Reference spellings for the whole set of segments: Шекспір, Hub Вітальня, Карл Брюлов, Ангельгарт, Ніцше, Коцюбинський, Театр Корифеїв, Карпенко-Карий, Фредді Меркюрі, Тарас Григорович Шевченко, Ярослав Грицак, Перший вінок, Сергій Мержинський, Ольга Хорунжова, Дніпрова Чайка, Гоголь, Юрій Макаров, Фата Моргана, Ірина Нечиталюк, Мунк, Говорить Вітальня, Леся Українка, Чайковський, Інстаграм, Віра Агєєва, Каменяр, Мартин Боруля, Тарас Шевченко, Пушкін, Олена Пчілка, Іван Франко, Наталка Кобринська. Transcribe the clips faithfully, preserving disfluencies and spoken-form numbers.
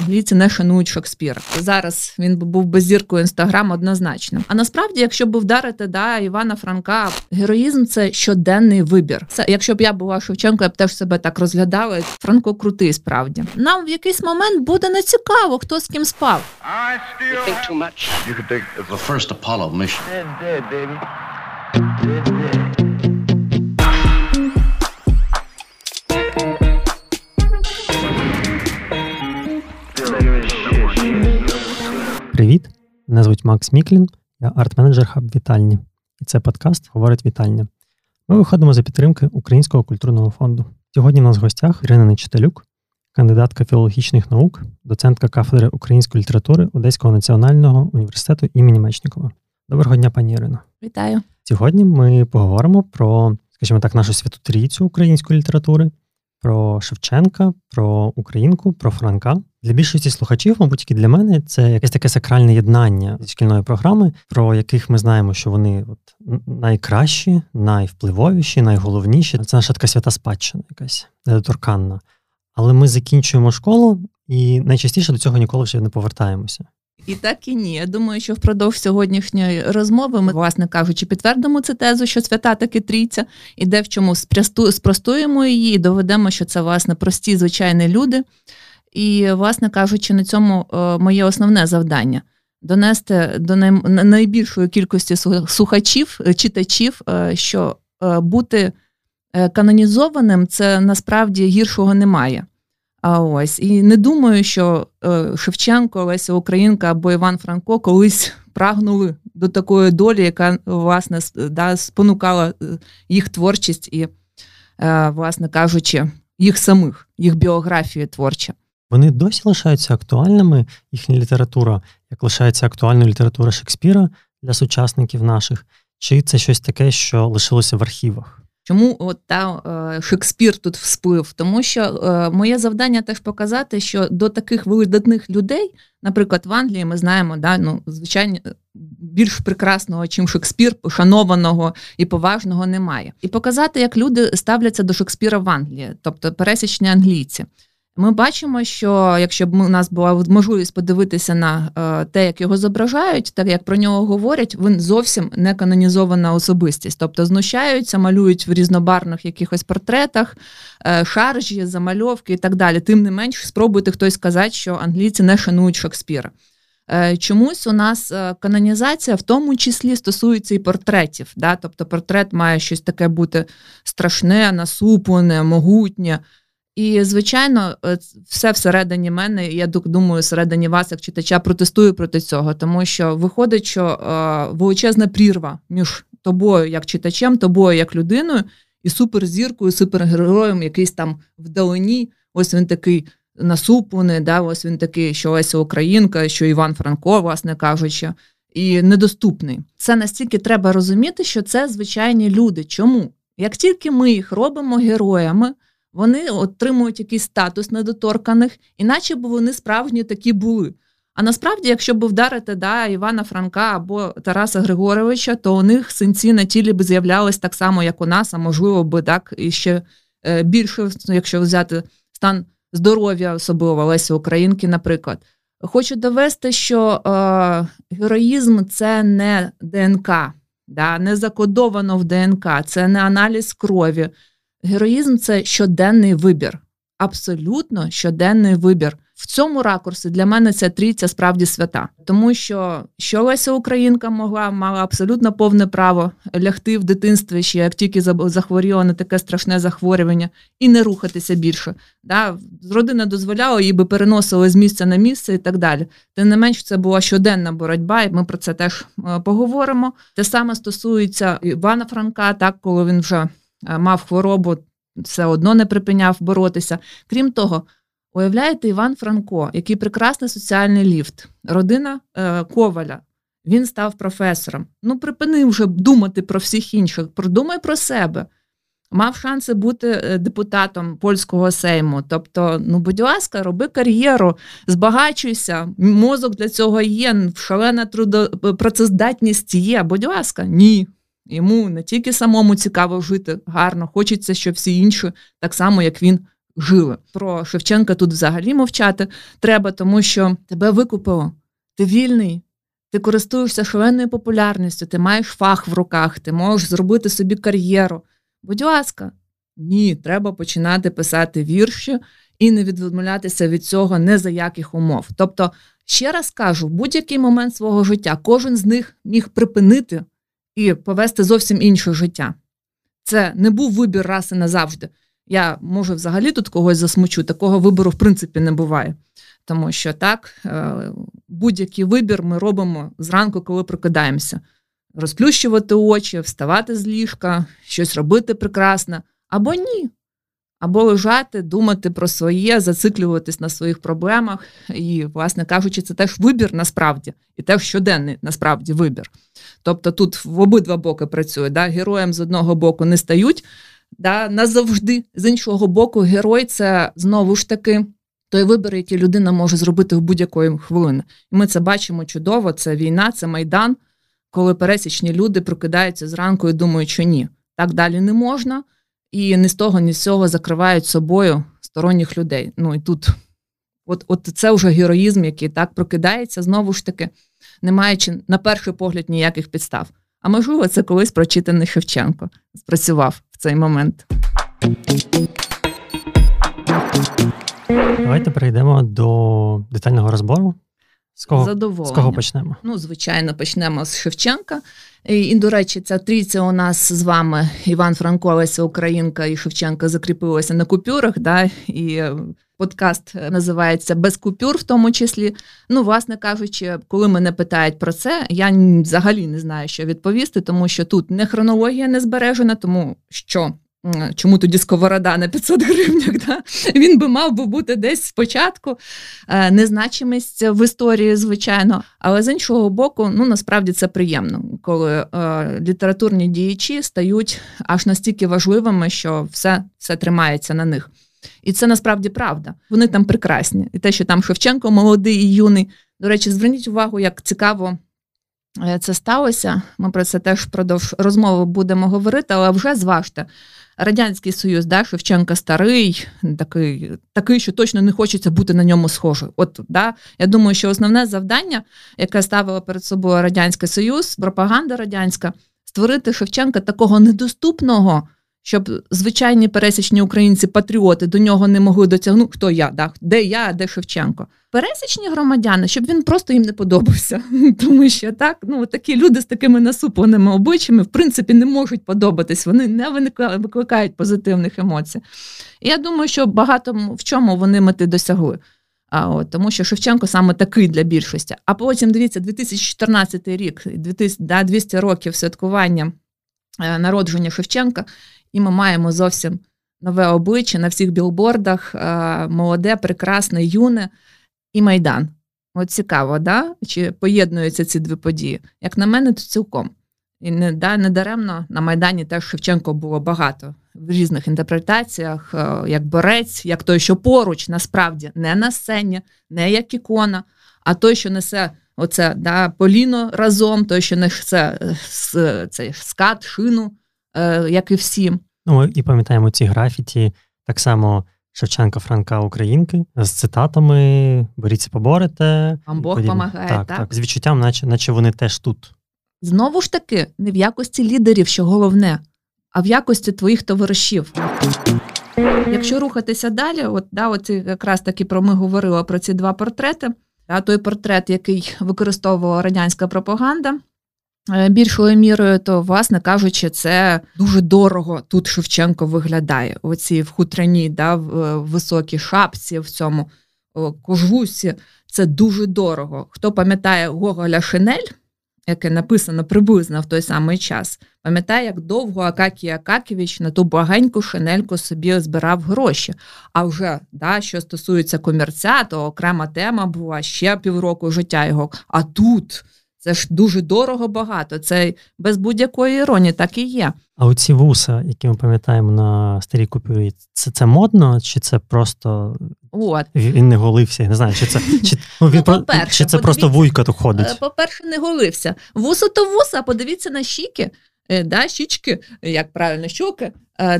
англійці не шанують Шекспіра. Зараз він був би зіркою Інстаграм однозначно. А насправді, якщо б вдарити да, Івана Франка, героїзм – це щоденний вибір. Це, якщо б я була Шевченко, я б теж себе так розглядала. Франко крутий, справді. Нам в якийсь момент буде нецікаво, хто з ким спав. Привіт, мене звуть Макс Міклін, я арт-менеджер Hub Вітальні. І це подкаст «Говорить Вітальня». Ми виходимо за підтримки Українського культурного фонду. Сьогодні в нас в гостях Ірина Нечиталюк, кандидатка філологічних наук, доцентка кафедри української літератури Одеського національного університету імені Мечникова. Доброго дня, пані Ірино. Вітаю. Сьогодні ми поговоримо про, скажімо так, нашу святу трійцю української літератури, про Шевченка, про Українку, про Франка. Для більшості слухачів, мабуть, і для мене, це якесь таке сакральне єднання зі шкільної програми, про яких ми знаємо, що вони от найкращі, найвпливовіші, найголовніші. Це наша така свята спадщина якась, недоторканна. Але ми закінчуємо школу і найчастіше до цього ніколи вже не повертаємося. І так, і ні. Я думаю, що впродовж сьогоднішньої розмови ми, власне кажучи, підтвердимо цю тезу, що свята таки трійця, і де в чому спростуємо її, і доведемо, що це, власне, прості, звичайні люди. І, власне кажучи, на цьому моє основне завдання – донести до найбільшої кількості слухачів, читачів, що бути канонізованим – це, насправді, гіршого немає. А ось, і не думаю, що Шевченко, Леся Українка або Іван Франко колись прагнули до такої долі, яка, власне, да, спонукала їх творчість і, власне кажучи, їх самих, їх біографія творча. Вони досі лишаються актуальними, їхня література, як лишається актуальною література Шекспіра для сучасників наших, чи це щось таке, що лишилося в архівах? Чому от та е, Шекспір тут всплив? Тому що е, моє завдання теж показати, що до таких видатних людей, наприклад, в Англії ми знаємо, да, ну, звичайно, більш прекрасного, чим Шекспір, шанованого і поважного немає. І показати, як люди ставляться до Шекспіра в Англії, тобто пересічні англійці. Ми бачимо, що якщо б у нас була можливість подивитися на те, як його зображають, так як про нього говорять, він зовсім не канонізована особистість. Тобто знущаються, малюють в різнобарвних якихось портретах, шаржі, замальовки і так далі. Тим не менш, спробуйте хтось сказати, що англійці не шанують Шекспіра. Чомусь у нас канонізація в тому числі стосується і портретів. Да? Тобто портрет має щось таке бути страшне, насуплене, могутнє. І, звичайно, все всередині мене, я думаю, всередині вас, як читача, протестую проти цього, тому що виходить, що е, величезна прірва між тобою як читачем, тобою як людиною і суперзіркою, супергероєм, якийсь там вдалині, ось він такий насуплений, да, ось він такий, що Леся Українка, що Іван Франко, власне кажучи, і недоступний. Це настільки треба розуміти, що це звичайні люди. Чому? Як тільки ми їх робимо героями, вони отримують якийсь статус недоторканих, іначе б вони справжні такі були. А насправді, якщо б вдарити да, Івана Франка або Тараса Григоровича, то у них синці на тілі б з'являлись так само, як у нас, а можливо б так і ще більше, якщо взяти стан здоров'я, особливо Лесі Українки, наприклад. Хочу довести, що е, героїзм – це не ДНК, да, не закодовано в ДНК, це не аналіз крові. Героїзм – це щоденний вибір. Абсолютно щоденний вибір. В цьому ракурсі для мене ця трійця справді свята. Тому що, що Леся Українка могла, мала абсолютно повне право лягти в дитинстві, ще як тільки захворіла на таке страшне захворювання, і не рухатися більше. Да? Родина дозволяла, її би переносили з місця на місце і так далі. Тим не менш, це була щоденна боротьба, і ми про це теж поговоримо. Те саме стосується Івана Франка, так, коли він вже мав хворобу, все одно не припиняв боротися. Крім того, уявляєте, Іван Франко, який прекрасний соціальний ліфт, родина е, Коваля, він став професором. Ну, припини вже думати про всіх інших, продумай про себе. Мав шанси бути депутатом польського сейму. Тобто, ну, будь ласка, роби кар'єру, збагачуйся, мозок для цього є, шалена трудо- працездатність є, будь ласка, ні. Йому не тільки самому цікаво жити гарно, хочеться, щоб всі інші так само, як він, жили. Про Шевченка тут взагалі мовчати треба, тому що тебе викупило, ти вільний, ти користуєшся шаленою популярністю, ти маєш фах в руках, ти можеш зробити собі кар'єру. Будь ласка, ні, треба починати писати вірші і не відмовлятися від цього не за яких умов. Тобто, ще раз кажу, в будь-який момент свого життя кожен з них міг припинити і повести зовсім інше життя. Це не був вибір раз і назавжди. Я, може, взагалі тут когось засмучу, такого вибору в принципі не буває. Тому що так, будь-який вибір ми робимо зранку, коли прокидаємося. Розплющувати очі, вставати з ліжка, щось робити прекрасне. Або ні. Або лежати, думати про своє, зациклюватись на своїх проблемах. І, власне кажучи, це теж вибір насправді. І теж щоденний насправді вибір. Тобто тут в обидва боки працює. Да? Героєм з одного боку не стають, да? назавжди. З іншого боку, герой – це, знову ж таки, той вибір, який людина може зробити в будь-якої хвилини. І ми це бачимо чудово. Це війна, це Майдан, коли пересічні люди прокидаються зранку і думають, що ні, так далі не можна. І ні з того, ні з цього закривають собою сторонніх людей. Ну і тут, от, от це вже героїзм, який так прокидається, знову ж таки, не маючи на перший погляд ніяких підстав. А можливо, це колись прочитаний Шевченко спрацював в цей момент. Давайте перейдемо до детального розбору. З кого, з кого почнемо? Ну, звичайно, почнемо з Шевченка. І, і, до речі, ця трійця у нас з вами, Іван Франко, Леся Українка і Шевченка, закріпилася на купюрах, да? І подкаст називається «Без купюр» в тому числі. Ну, власне кажучи, коли мене питають про це, я взагалі не знаю, що відповісти, тому що тут не хронологія не збережена, тому що... Чому тоді Сковорода на п'ятсот гривнях? Да? Він би мав би бути десь спочатку. Незначимість в історії, звичайно. Але з іншого боку, ну насправді це приємно, коли е, літературні діячі стають аж настільки важливими, що все, все тримається на них. І це насправді правда. Вони там прекрасні. І те, що там Шевченко молодий і юний. До речі, зверніть увагу, як цікаво це сталося. Ми про це теж впродовж розмови будемо говорити, але вже зважте. Радянський Союз, да, Шевченка старий, такий, такий, що точно не хочеться бути на ньому схожим. От, да, я думаю, що основне завдання, яке ставило перед собою Радянський Союз, пропаганда радянська, створити Шевченка такого недоступного, щоб звичайні пересічні українці-патріоти до нього не могли дотягнути, хто я, да? Де я, де Шевченко. Пересічні громадяни, щоб він просто їм не подобався. Тому що так, ну, такі люди з такими насупленими обличчями, в принципі, не можуть подобатись, вони не викликають позитивних емоцій. І я думаю, що багато в чому вони мети досягли. А от, тому що Шевченко саме такий для більшості. А потім, дивіться, дві тисячі чотирнадцятий рік, двісті років святкування народження Шевченка, і ми маємо зовсім нове обличчя на всіх білбордах, молоде, прекрасне, юне і Майдан. От цікаво, да? Чи поєднуються ці дві події? Як на мене, то цілком. І не, да, не даремно на Майдані теж Шевченко було багато в різних інтерпретаціях, як борець, як той, що поруч, насправді, не на сцені, не як ікона, а той, що несе оце, да, поліно разом, той, що несе цей скат, шину, як і всі. Ну, і пам'ятаємо ці графіті, так само Шевченка, Франка, Українки, з цитатами «Боріться, поборете». «Вам Бог помагає», так, так? Так, з відчуттям, наче, наче вони теж тут. Знову ж таки, не в якості лідерів, що головне, а в якості твоїх товаришів. Якщо рухатися далі, от, да, от якраз таки про ми говорила про ці два портрети, а той портрет, який використовувала радянська пропаганда, більшою мірою, то, власне кажучи, це дуже дорого тут Шевченко виглядає. Оці в хутряній, да, в високій шапці, в цьому кожусі. Це дуже дорого. Хто пам'ятає Гоголя «Шинель», яке написано приблизно в той самий час, пам'ятає, як довго Акакій Акаківіч на ту багеньку шинельку собі збирав гроші. А вже, да, що стосується комірця, то окрема тема була ще півроку життя його. А тут... Це ж дуже дорого-багато, це без будь-якої іронії так і є. А оці вуса, які ми пам'ятаємо на старій купюрі, це, це модно, чи це просто... От. Він не голився, я не знаю, чи це, чи, ну, він ну, про... чи це просто вуйка тут ходить? По-перше, не голився. Вусу то вуса, подивіться на щіки, да, щічки, як правильно, щоки.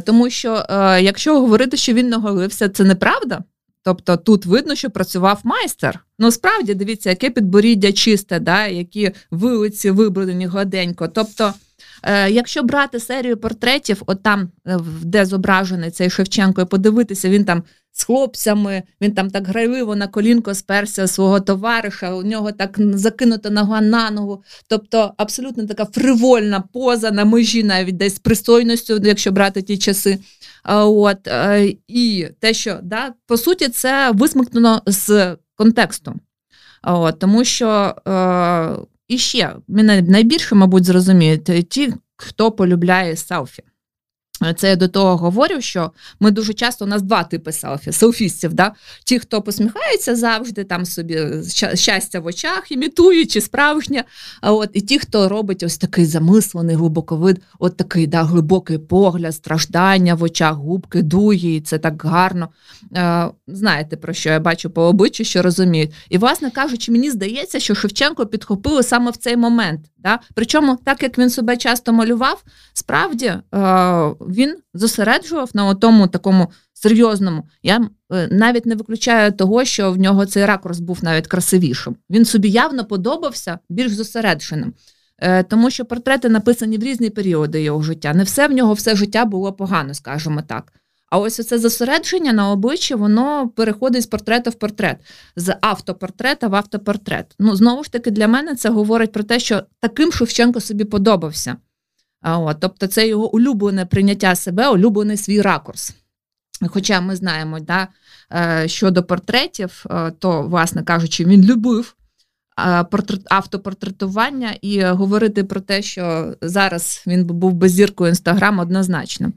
Тому що, якщо говорити, що він наголився, це неправда. Тобто тут видно, що працював майстер. Ну, справді, дивіться, яке підборіддя чисте, да? Які вилиці вибрудені гладенько. Тобто, якщо брати серію портретів, от там, де зображений цей Шевченко, і подивитися, він там з хлопцями, він там так грайливо на колінко сперся свого товариша, у нього так закинута нога на ногу. Тобто абсолютно така фривольна поза на межі навіть десь з пристойністю, якщо брати ті часи. От. І те, що, да, по суті, це висмикнено з контексту. От. Тому що, е, і ще, мене найбільше, мабуть, зрозуміють ті, хто полюбляє селфі. Це я до того говорю, що ми дуже часто, у нас два типи селфі, селфістів, да? Ті, хто посміхається завжди, там собі щастя в очах, імітуючи справжнє, от, і ті, хто робить ось такий замислений глибоковид, от такий, да, глибокий погляд, страждання в очах, губки дує, і це так гарно. Е, знаєте, про що я бачу по обличчю, що розуміють. І, власне кажучи, мені здається, що Шевченко підхопили саме в цей момент. Да? Причому, так як він себе часто малював, справді е, він зосереджував на тому такому серйозному. Я е, навіть не виключаю того, що в нього цей ракурс був навіть красивішим. Він собі явно подобався більш зосередженим. Е, тому що портрети написані в різні періоди його життя. Не все в нього, все життя було погано, скажімо так. А ось оце зосередження на обличчі, воно переходить з портрета в портрет, з автопортрета в автопортрет. Ну, знову ж таки, для мене це говорить про те, що таким Шевченко собі подобався. От, тобто це його улюблене прийняття себе, улюблений свій ракурс. Хоча ми знаємо, да, щодо портретів, то, власне кажучи, він любив автопортретування, і говорити про те, що зараз він був без зіркою Інстаграм, однозначно.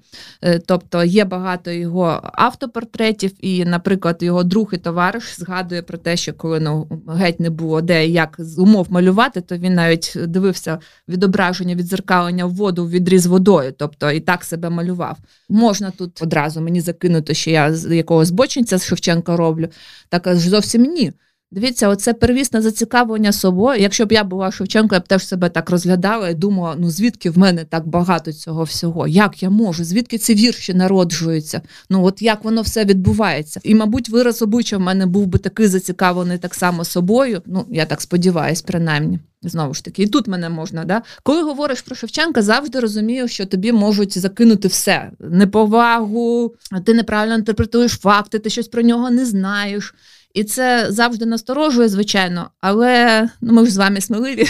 Тобто є багато його автопортретів, і, наприклад, його друг і товариш згадує про те, що коли ну, геть не було де як з умов малювати, то він навіть дивився відображення, відзеркалення в воду, в відріз водою, тобто і так себе малював. Можна тут одразу мені закинути, що я якогось бочинця з Шевченка роблю, так зовсім ні. Дивіться, оце первісне зацікавлення собою. Якщо б я була Шевченко, я б теж себе так розглядала і думала, ну звідки в мене так багато цього всього? Як я можу? Звідки ці вірші народжуються? Ну от як воно все відбувається? І, мабуть, вираз обличчя в мене був би такий зацікавлений так само собою. Ну, я так сподіваюсь, принаймні. Знову ж таки, і тут мене можна, да? Коли говориш про Шевченка, завжди розумію, що тобі можуть закинути все. Неповагу, ти неправильно інтерпретуєш факти, ти щось про нього не знаєш. І це завжди насторожує, звичайно, але ну, ми ж з вами сміливі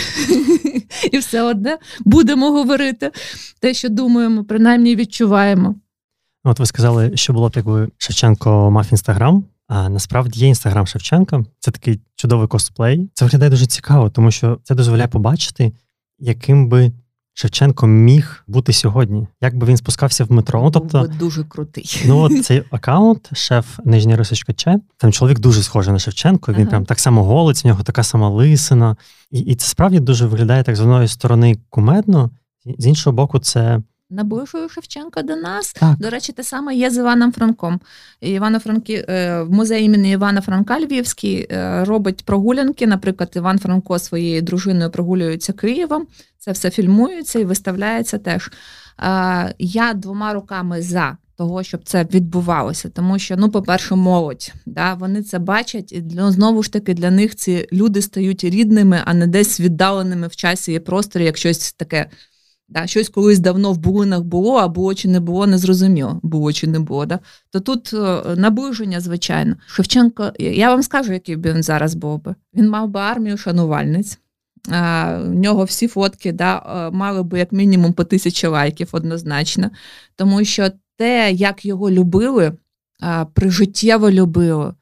і все одне будемо говорити те, що думаємо, принаймні відчуваємо. От ви сказали, що було б, якби Шевченко мав Інстаграм, а насправді є Інстаграм Шевченка. Це такий чудовий косплей. Це виглядає дуже цікаво, тому що це дозволяє побачити, яким би Шевченко міг бути сьогодні. Як би він спускався в метро. Ну, тобто, був би дуже крутий. Ну, от цей аккаунт, шеф нижня рисочка Че, там чоловік дуже схожий на Шевченко, він ага. прям так само голець, в нього така сама лисина. І, і це справді дуже виглядає так з одної сторони кумедно, з іншого боку це... Наближує Шевченка до нас. Так. До речі, те саме є з Іваном Франком. Івано-Франки... В музеї імені Івана Франка Львівський робить прогулянки. Наприклад, Іван Франко своєю дружиною прогулюється Києвом. Це все фільмується і виставляється теж. Я двома руками за того, щоб це відбувалося. Тому що, ну, по-перше, молодь. Да? Вони це бачать, і для, знову ж таки, для них ці люди стають рідними, а не десь віддаленими в часі і просторі, як щось таке... Да, щось колись давно в булинах було, а було чи не було, не зрозуміло, було чи не було. Да? То тут наближення, звичайно. Шевченко, я вам скажу, який б він зараз був би. Він мав би армію шанувальниць. А, в нього всі фотки да, мали би як мінімум по тисячі лайків однозначно. Тому що те, як його любили, а, прижиттєво любили,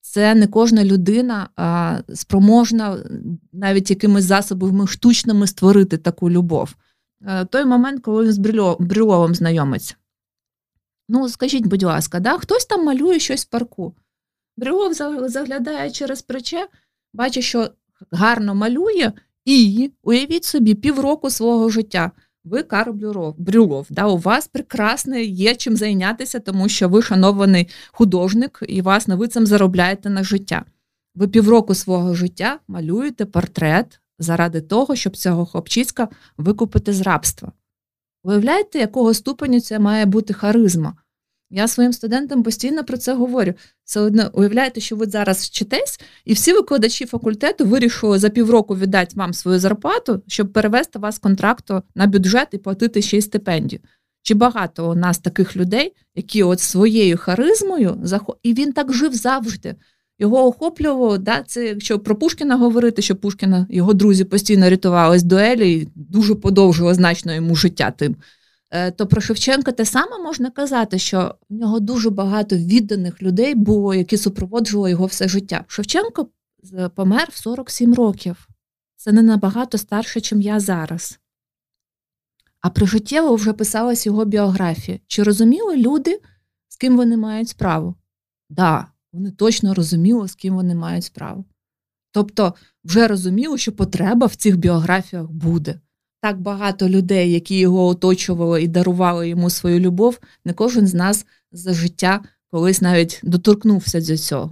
це не кожна людина а, спроможна навіть якимись засобами штучними створити таку любов. Той момент, коли він з Брюловим знайомиться. Ну, скажіть, будь ласка, да? Хтось там малює щось в парку. Брюлов заглядає через плече, бачить, що гарно малює, і уявіть собі півроку свого життя. Ви, Карл Брюлов, да? У вас прекрасне є чим зайнятися, тому що ви шанований художник, і, власне, ви цим заробляєте на життя. Ви півроку свого життя малюєте портрет, заради того, щоб цього хлопчиська викупити з рабства. Виявляєте, якого ступеню це має бути харизма? Я своїм студентам постійно про це говорю. Це одне, уявляєте, що ви зараз вчитесь, і всі викладачі факультету вирішили за півроку віддати вам свою зарплату, щоб перевести вас з контракту на бюджет і платити ще й стипендію. Чи багато у нас таких людей, які от своєю харизмою, і він так жив завжди. Його охоплювало, да, це якщо про Пушкіна говорити, що Пушкіна, його друзі постійно рятували з дуелі, і дуже подовжило значно йому життя тим. То про Шевченка те саме можна казати, що в нього дуже багато відданих людей було, які супроводжували його все життя. Шевченко помер в сорок сім років. Це не набагато старше, ніж я зараз. А прижиттєво вже писалась його біографія. Чи розуміли люди, з ким вони мають справу? Да, вони точно розуміли, з ким вони мають справу. Тобто вже розуміли, що потреба в цих біографіях буде. Так багато людей, які його оточували і дарували йому свою любов, не кожен з нас за життя колись навіть доторкнувся до цього.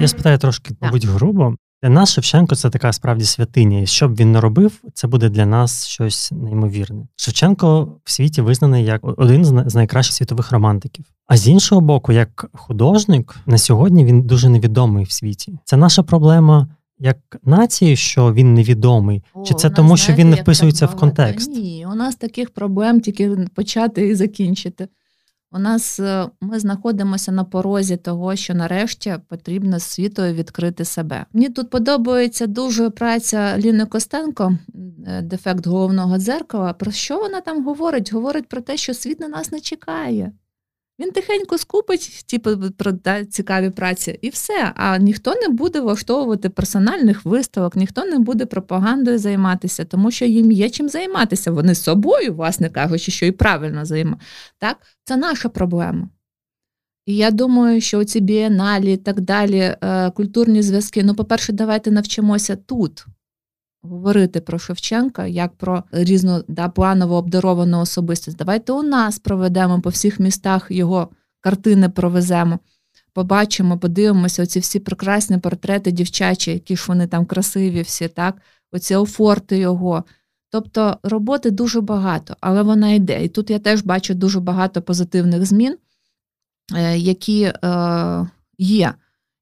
Я спитаю трошки, мабуть, грубо. Для нас Шевченко – це така справді святиня, і що б він не робив, це буде для нас щось неймовірне. Шевченко в світі визнаний як один з найкращих світових романтиків. А з іншого боку, як художник, на сьогодні він дуже невідомий в світі. Це наша проблема як нації, що він невідомий? О, чи це нас, тому, що він не вписується в контекст? Ні, у нас таких проблем тільки почати і закінчити. У нас ми знаходимося на порозі того, що нарешті потрібно світові відкрити себе. Мені тут подобається дуже праця Ліни Костенко, «Дефект головного дзеркала». Про що вона там говорить? Говорить про те, що світ на нас не чекає. Він тихенько скупить типу, про да, цікаві праці і все. А ніхто не буде влаштовувати персональних виставок, ніхто не буде пропагандою займатися, тому що їм є чим займатися. Вони з собою, власне кажучи, що і правильно займають. Так? Це наша проблема. І я думаю, що ці бієналі і так далі, культурні зв'язки, ну, по-перше, давайте навчимося тут говорити про Шевченка, як про різну, да, планово обдаровану особистість. Давайте у нас проведемо по всіх містах його картини, провеземо, побачимо, подивимося оці всі прекрасні портрети дівчачі, які ж вони там красиві всі, так? Оці офорти його. Тобто роботи дуже багато, але вона йде. І тут я теж бачу дуже багато позитивних змін, які е, є.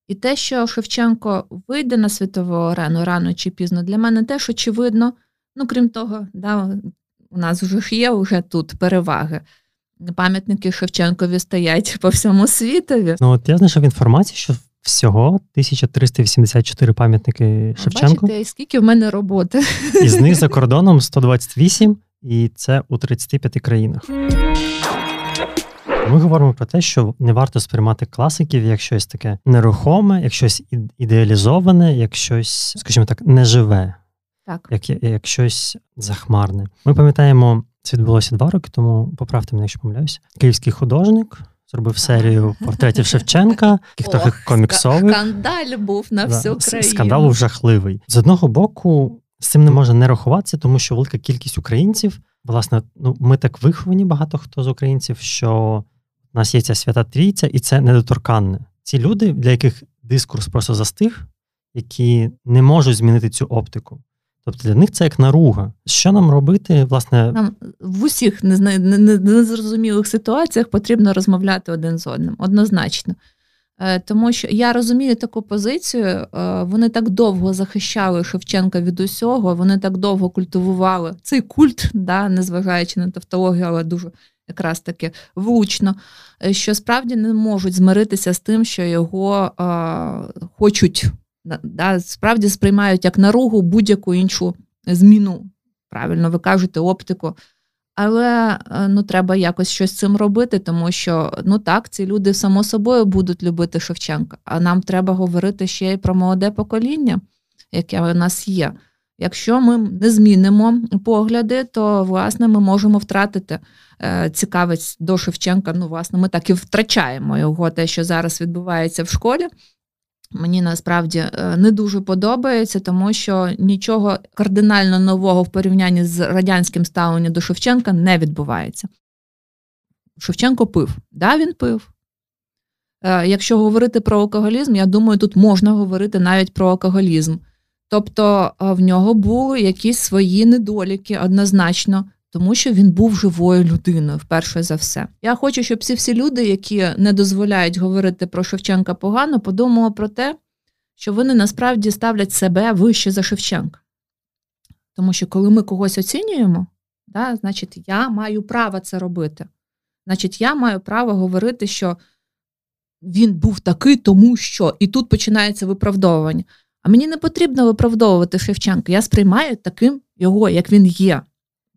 І те, що Шевченко вийде на світову арену рано чи пізно, для мене теж очевидно. Ну, крім того, да, у нас вже ж є вже тут переваги. Пам'ятники Шевченкові стоять по всьому світові. Ну, от я знайшов інформацію, що всього тисяча триста вісімдесят чотири пам'ятники Шевченку. Бачите, скільки в мене роботи. Із них за кордоном сто двадцять вісім, і це у тридцяти п'яти країнах. Ми говоримо про те, що не варто сприймати класиків як щось таке нерухоме, як щось ідеалізоване, як щось, скажімо так, неживе, так. Як, як щось захмарне. Ми пам'ятаємо, це відбулося два роки тому, поправте мене, якщо помиляюсь, київський художник зробив серію портретів Шевченка, яких трохи коміксових. Скандаль був на всю країну. Скандал був жахливий. З одного боку, з цим не можна не рахуватися, тому що велика кількість українців, власне, ну ми так виховані, багато хто з українців, що у нас є ця Свята Трійця, і це недоторканне. Ці люди, для яких дискурс просто застиг, які не можуть змінити цю оптику. Тобто для них це як наруга. Що нам робити, власне... Нам в усіх незрозумілих ситуаціях потрібно розмовляти один з одним, однозначно. Тому що я розумію таку позицію, вони так довго захищали Шевченка від усього, вони так довго культивували цей культ, да, незважаючи на тавтологію, але дуже... якраз таки влучно, що справді не можуть змиритися з тим, що його е, хочуть, да, справді сприймають як наругу будь-яку іншу зміну, правильно ви кажете, оптику. Але е, ну, треба якось щось з цим робити, тому що, ну так, ці люди само собою будуть любити Шевченка, а нам треба говорити ще й про молоде покоління, яке у нас є. Якщо ми не змінимо погляди, то, власне, ми можемо втратити цікавість до Шевченка. Ну, власне, ми так і втрачаємо його, те, що зараз відбувається в школі. Мені, насправді, не дуже подобається, тому що нічого кардинально нового в порівнянні з радянським ставленням до Шевченка не відбувається. Шевченко пив. Да, він пив. Якщо говорити про алкоголізм, я думаю, тут можна говорити навіть про алкоголізм. Тобто в нього були якісь свої недоліки однозначно, тому що він був живою людиною, вперше за все. Я хочу, щоб всі всі люди, які не дозволяють говорити про Шевченка погано, подумали про те, що вони насправді ставлять себе вище за Шевченка. Тому що коли ми когось оцінюємо, да, значить, я маю право це робити. Значить, я маю право говорити, що він був такий, тому що. І тут починається виправдовування. А мені не потрібно виправдовувати Шевченка. Я сприймаю таким його, як він є.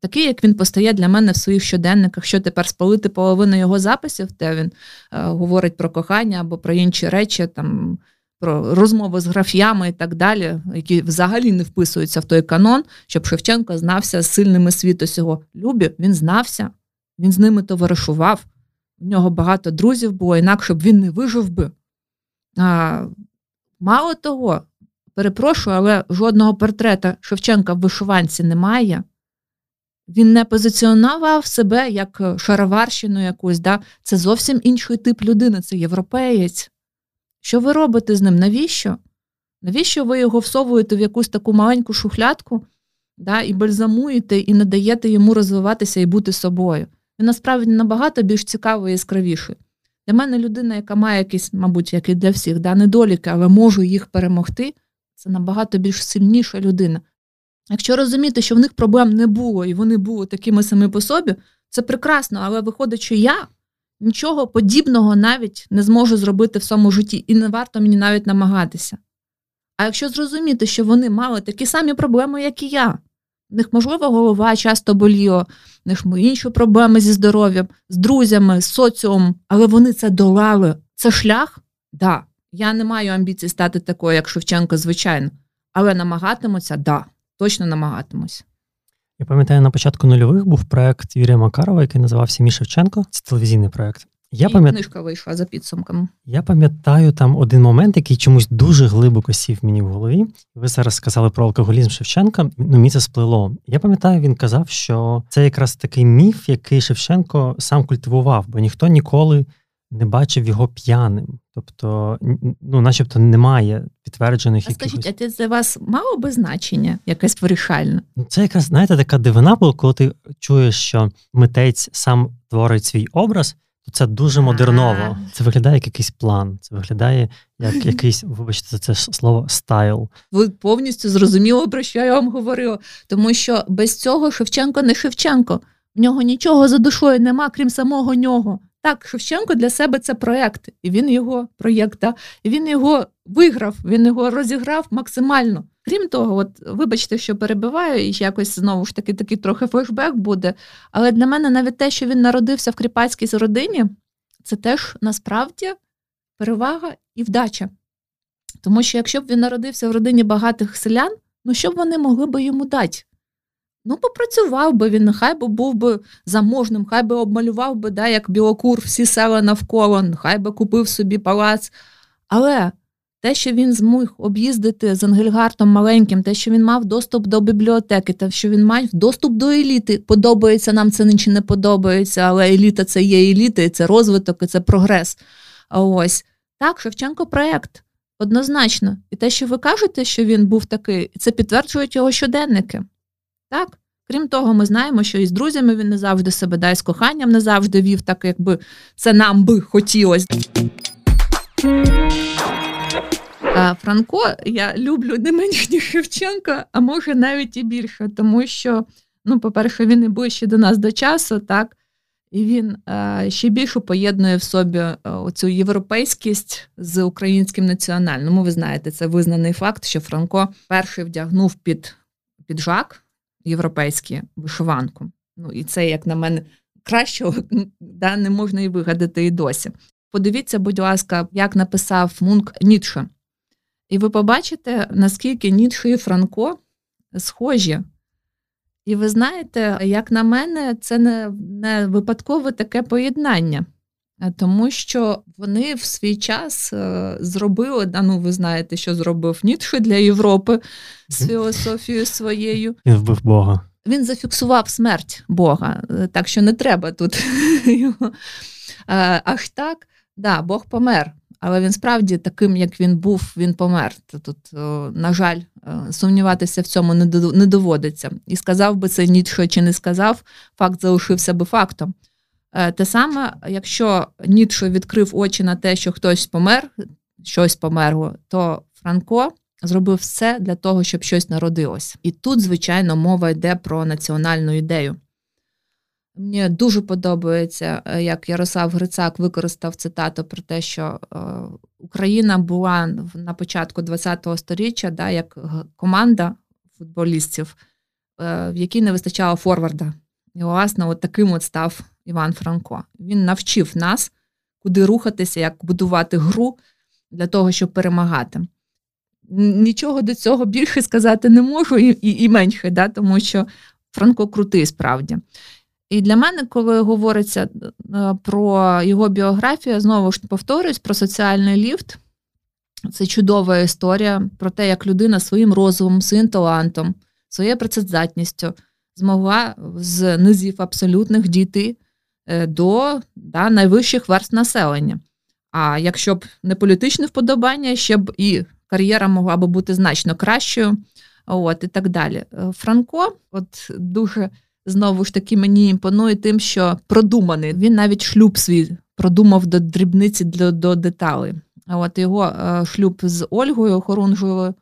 Такий, як він постає для мене в своїх щоденниках. Що тепер, спалити половину його записів, де він е, говорить про кохання або про інші речі, там, про розмови з граф'ями і так далі, які взагалі не вписуються в той канон, щоб Шевченко знався з сильними світу цього. Любі, він знався, він з ними товаришував, у нього багато друзів було, інакше б він не вижив би. А, мало того, перепрошую, але жодного портрета Шевченка в вишиванці немає. Він не позиціонував себе як шароварщину якусь. Да? Це зовсім інший тип людини, це європеєць. Що ви робите з ним? Навіщо? Навіщо ви його всовуєте в якусь таку маленьку шухлядку, да, і бальзамуєте, і не даєте йому розвиватися і бути собою? Він насправді набагато більш цікавий і яскравіший. Для мене людина, яка має якісь, мабуть, як і для всіх, да, недоліки, але може їх перемогти, це набагато більш сильніша людина. Якщо розуміти, що в них проблем не було, і вони були такими самі по собі, це прекрасно, але виходить, що я нічого подібного навіть не зможу зробити в своєму житті, і не варто мені навіть намагатися. А якщо зрозуміти, що вони мали такі самі проблеми, як і я, в них, можливо, голова часто боліла, в них інші проблеми зі здоров'ям, з друзями, з соціумом, але вони це долали. Це шлях? Так. Да. Я не маю амбіцій стати такою, як Шевченко, звичайно, але намагатимуться? Так. Да. Точно намагатимусь. Я пам'ятаю, на початку нульових був проєкт Юрія Макарова, який називався «Мій Шевченко». Це телевізійний проєкт. Я пам'ят... книжка вийшла за підсумками. Я пам'ятаю там один момент, який чомусь дуже глибоко сів мені в голові. Ви зараз сказали про алкоголізм Шевченка, ну мені це сплило. Я пам'ятаю, він казав, що це якраз такий міф, який Шевченко сам культивував, бо ніхто ніколи не бачив його п'яним. Тобто, ну, начебто, немає підтверджених а якихось... Скажіть, а це для вас мало би значення якесь вирішальне? Це якраз, знаєте, така дивина була, коли ти чуєш, що митець сам творить свій образ, то це дуже модерново. А-а-а. Це виглядає як якийсь план, це виглядає як якийсь, вибачте, це слово «стайл». Ви повністю зрозуміли, про що я вам говорила. Тому що без цього Шевченко не Шевченко. В нього нічого за душою нема, крім самого нього. Так, Шевченко для себе це проєкт, і він його проєкт, да? І він його виграв, він його розіграв максимально. Крім того, от, вибачте, що перебиваю, і якось знову ж таки такий трохи флешбек буде, але для мене навіть те, що він народився в кріпацькій родині, це теж насправді перевага і вдача. Тому що якщо б він народився в родині багатих селян, ну що б вони могли би йому дати? Ну, попрацював би він, хай би був би заможним, хай би обмалював би, да, як Білокур, всі села навколо, хай би купив собі палац. Але те, що він зміг об'їздити з Ангельгартом маленьким, те, що він мав доступ до бібліотеки, те, що він мав доступ до еліти, подобається нам це чи не подобається, але еліта – це є еліта, і це розвиток, і це прогрес. А ось. Так, Шевченко проєкт, однозначно. І те, що ви кажете, що він був такий, це підтверджують його щоденники. Так, крім того, ми знаємо, що і з друзями він не завжди себе, да, і з коханням не завжди вів так, якби це нам би хотілося. Франко я люблю не менш, ніж Шевченка, а може навіть і більше, тому що, ну, по-перше, він і ближче до нас до часу, так, і він е, ще більше поєднує в собі оцю європейськість з українським національним. Ну, ви знаєте, це визнаний факт, що Франко перший вдягнув під піджак європейські вишиванку. Ну, і це, як на мене, кращого, да, не можна і вигадати і досі. Подивіться, будь ласка, як написав Мунк Ніцше. І ви побачите, наскільки Ніцше і Франко схожі. І ви знаєте, як на мене, це не, не випадкове таке поєднання. Тому що вони в свій час зробили, ну ви знаєте, що зробив Ніцше для Європи з філософією своєю. Він вбив Бога. Він зафіксував смерть Бога, так що не треба тут його. Аж так, да, Бог помер. але він справді таким, як він був, він помер. Тут, на жаль, сумніватися в цьому не доводиться. І сказав би це Ніцше чи не сказав, факт залишився би фактом. Те саме, якщо Ніцше відкрив очі на те, що хтось помер, щось померло, то Франко зробив все для того, щоб щось народилось. І тут, звичайно, мова йде про національну ідею. Мені дуже подобається, як Ярослав Грицак використав цитату про те, що Україна була на початку ХХ століття, да, як команда футболістів, в якій не вистачало форварда. І, власне, от таким от став Іван Франко. Він навчив нас, куди рухатися, як будувати гру для того, щоб перемагати. Нічого до цього більше сказати не можу і, і, і менше, да, тому що Франко крутий справді. І для мене, коли говориться про його біографію, знову ж повторюсь, про соціальний ліфт. Це чудова історія про те, як людина своїм розумом, своїм талантом, своєю працездатністю змогла з низів абсолютних дійти до да, найвищих верств населення. А якщо б не політичне вподобання, ще б і кар'єра могла б бути значно кращою, от, і так далі. Франко, от дуже... Знову ж таки, мені імпонує тим, що продуманий. Він навіть шлюб свій продумав до дрібниці, до, до деталей. А от його шлюб з Ольгою Хорунжовою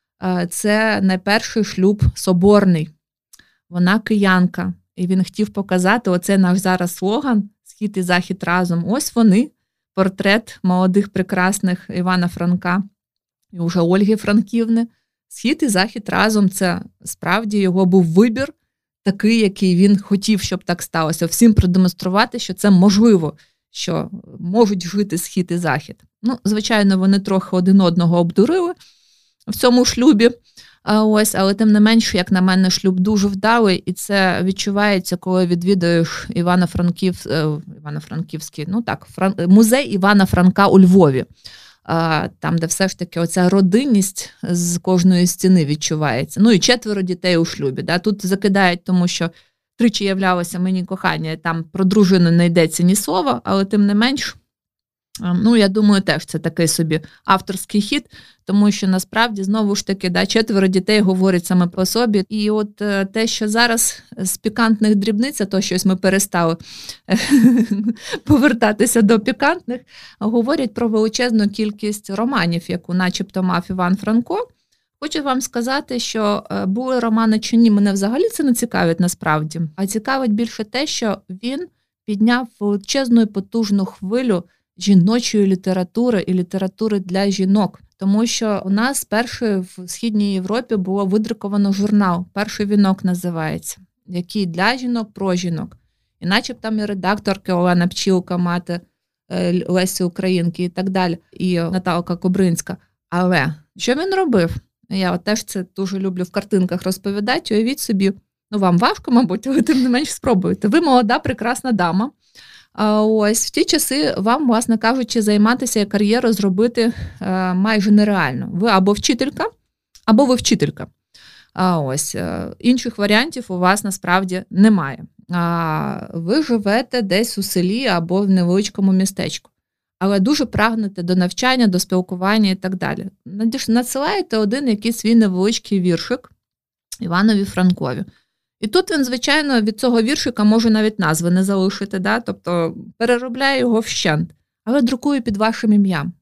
– це найперший шлюб соборний. Вона киянка. І він хотів показати, оце наш зараз слоган «Схід і Захід разом». Ось вони, портрет молодих прекрасних Івана Франка і уже Ольги Франківни. «Схід і Захід разом» – це справді його був вибір, такий, який він хотів, щоб так сталося. Всім продемонструвати, що це можливо, що можуть жити Схід і Захід. Ну, звичайно, вони трохи один одного обдурили в цьому шлюбі. Ось, але тим не менше, як на мене, шлюб дуже вдалий, і це відчувається, коли відвідуєш Івано-Франків... Івано-Франківський, ну так, Фран... музей Івана Франка у Львові. Там, де все ж таки оця родинність з кожної стіни відчувається. Ну і четверо дітей у шлюбі. Да? Тут закидають, тому що тричі являлося мені кохання, і там про дружину не йдеться ні слова, але тим не менш, ну я думаю, теж це такий собі авторський хід, тому що насправді, знову ж таки, да, четверо дітей говорять саме про собі. І от те, що зараз з пікантних дрібниць, то щось ми перестали повертатися до пікантних, говорять про величезну кількість романів, яку начебто мав Іван Франко. Хочу вам сказати, що були романи чи ні, мене взагалі це не цікавить насправді, а цікавить більше те, що він підняв величезну і потужну хвилю жіночої літератури і літератури для жінок. Тому що у нас першою в Східній Європі було видруковано журнал, «Перший вінок» називається, який для жінок, про жінок. І начебто там і редакторки Олена Пчілка, мати Лесі Українки і так далі, і Наталка Кобринська. Але що він робив? Я от теж це дуже люблю в картинках розповідати. Уявіть собі, ну вам важко, мабуть, але тим не менш спробуйте. Ви молода, прекрасна дама. Ось в ті часи вам, власне кажучи, займатися і кар'єру зробити майже нереально. Ви або вчителька, або ви вчителька. Ось інших варіантів у вас насправді немає. Ви живете десь у селі або в невеличкому містечку, але дуже прагнете до навчання, до спілкування і так далі. Надсилаєте один якийсь свій невеличкий віршик Іванові Франкові. І тут він, звичайно, від цього віршика може навіть назви не залишити, да? Тобто переробляє його вщент, але друкує під вашим ім'ям.